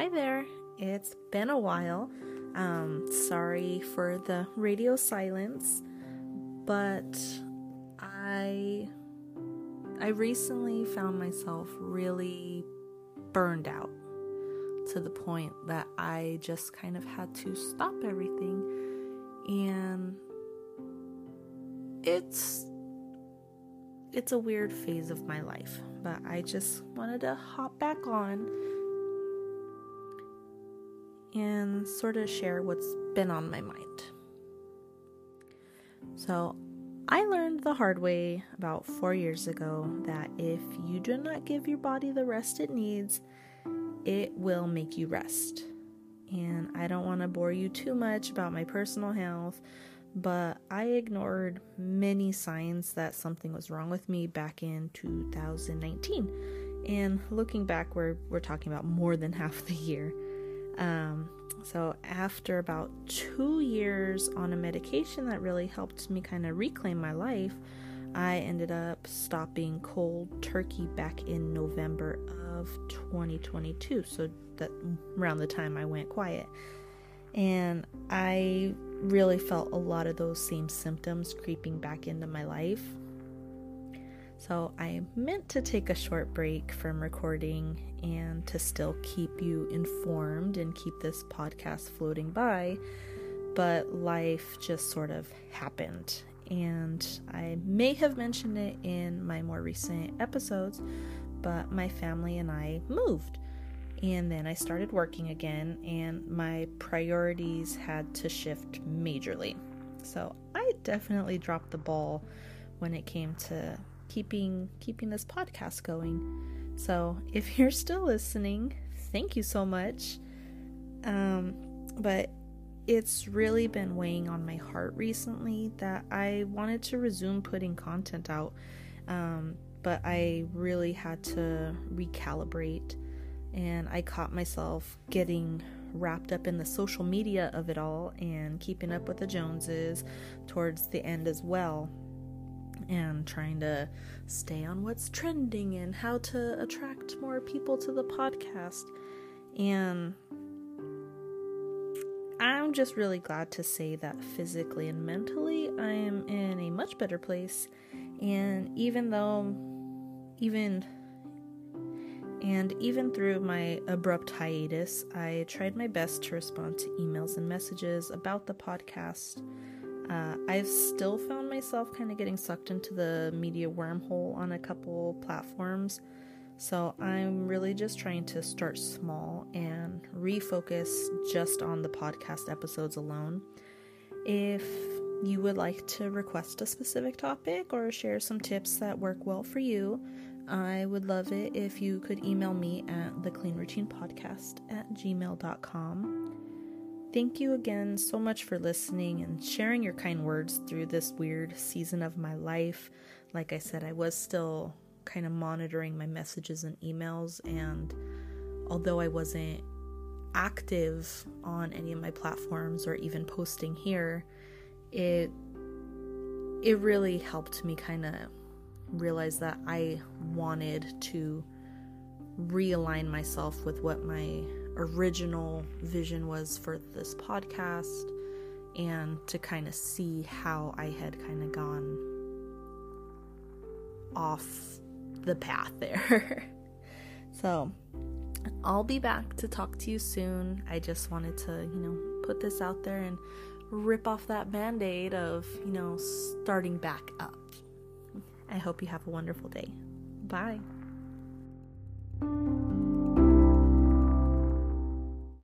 Hi there, it's been a while. Sorry for the radio silence, but I recently found myself really burned out to the point that I just kind of had to stop everything, and it's a weird phase of my life, but I just wanted to hop back on and sort of share what's been on my mind. So I learned the hard way about 4 years ago that if you do not give your body the rest it needs, it will make you rest. And I don't want to bore you too much about my personal health, but I ignored many signs that something was wrong with me back in 2019. And looking back, we're talking about more than half the year. So after about 2 years on a medication that really helped me kind of reclaim my life, I ended up stopping cold turkey back in November of 2022. So that around the time I went quiet, and I really felt a lot of those same symptoms creeping back into my life. So I meant to take a short break from recording and to still keep you informed and keep this podcast floating by, but life just sort of happened. And I may have mentioned it in my more recent episodes, but my family and I moved. And then I started working again, and my priorities had to shift majorly. So I definitely dropped the ball when it came to keeping this podcast going. So if you're still listening, thank you so much. But it's really been weighing on my heart recently that I wanted to resume putting content out, but I really had to recalibrate, and I caught myself getting wrapped up in the social media of it all and keeping up with the Joneses towards the end as well, and trying to stay on what's trending and how to attract more people to the podcast. And I'm just really glad to say that physically and mentally I am in a much better place. And even through my abrupt hiatus, I tried my best to respond to emails and messages about the podcast. I've still found myself kind of getting sucked into the media wormhole on a couple platforms, so I'm really just trying to start small and refocus just on the podcast episodes alone. If you would like to request a specific topic or share some tips that work well for you, I would love it if you could email me at thecleanroutinepodcast@gmail.com. Thank you again so much for listening and sharing your kind words through this weird season of my life. Like I said, I was still kind of monitoring my messages and emails, and although I wasn't active on any of my platforms or even posting here, it really helped me kind of realize that I wanted to realign myself with what my original vision was for this podcast, and to kind of see how I had kind of gone off the path there. So I'll be back to talk to you soon. I just wanted to, put this out there and rip off that band-aid of, starting back up. I hope you have a wonderful day. Bye.